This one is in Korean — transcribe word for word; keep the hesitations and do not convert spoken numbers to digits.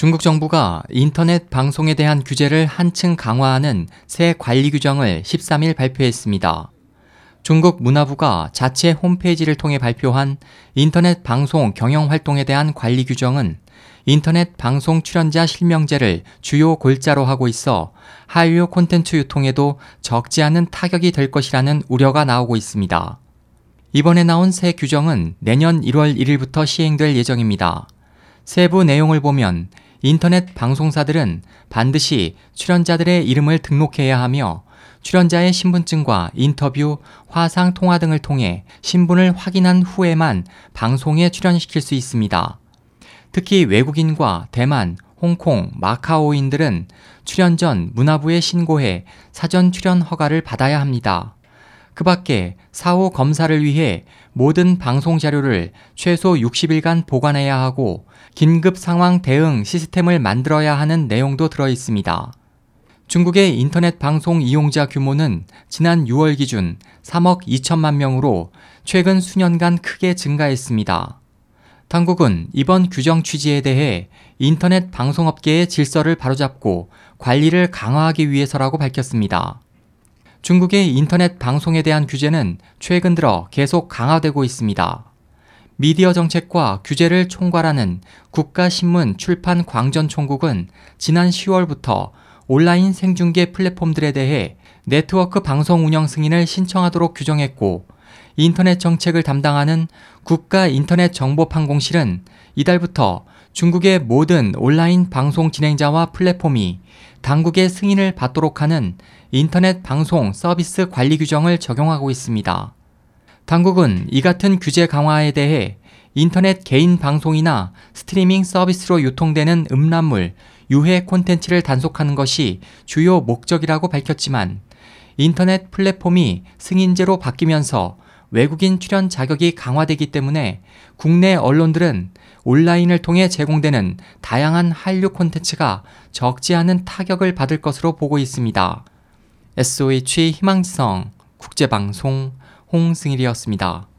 중국 정부가 인터넷 방송에 대한 규제를 한층 강화하는 새 관리 규정을 십삼 일 발표했습니다. 중국 문화부가 자체 홈페이지를 통해 발표한 인터넷 방송 경영 활동에 대한 관리 규정은 인터넷 방송 출연자 실명제를 주요 골자로 하고 있어 한류 콘텐츠 유통에도 적지 않은 타격이 될 것이라는 우려가 나오고 있습니다. 이번에 나온 새 규정은 내년 일월 일일부터 시행될 예정입니다. 세부 내용을 보면 인터넷 방송사들은 반드시 출연자들의 이름을 등록해야 하며 출연자의 신분증과 인터뷰, 화상 통화 등을 통해 신분을 확인한 후에만 방송에 출연시킬 수 있습니다. 특히 외국인과 대만, 홍콩, 마카오인들은 출연 전 문화부에 신고해 사전 출연 허가를 받아야 합니다. 그 밖에 사후 검사를 위해 모든 방송 자료를 최소 육십 일간 보관해야 하고 긴급 상황 대응 시스템을 만들어야 하는 내용도 들어 있습니다. 중국의 인터넷 방송 이용자 규모는 지난 유월 기준 삼억 이천만 명으로 최근 수년간 크게 증가했습니다. 당국은 이번 규정 취지에 대해 인터넷 방송업계의 질서를 바로잡고 관리를 강화하기 위해서라고 밝혔습니다. 중국의 인터넷 방송에 대한 규제는 최근 들어 계속 강화되고 있습니다. 미디어 정책과 규제를 총괄하는 국가신문출판광전총국은 지난 시월부터 온라인 생중계 플랫폼들에 대해 네트워크 방송 운영 승인을 신청하도록 규정했고 인터넷 정책을 담당하는 국가인터넷정보판공실은 이달부터 중국의 모든 온라인 방송 진행자와 플랫폼이 당국의 승인을 받도록 하는 인터넷 방송 서비스 관리 규정을 적용하고 있습니다. 당국은 이 같은 규제 강화에 대해 인터넷 개인 방송이나 스트리밍 서비스로 유통되는 음란물, 유해 콘텐츠를 단속하는 것이 주요 목적이라고 밝혔지만 인터넷 플랫폼이 승인제로 바뀌면서 외국인 출연 자격이 강화되기 때문에 국내 언론들은 온라인을 통해 제공되는 다양한 한류 콘텐츠가 적지 않은 타격을 받을 것으로 보고 있습니다. 에스오에이치 희망지성 국제방송 홍승일이었습니다.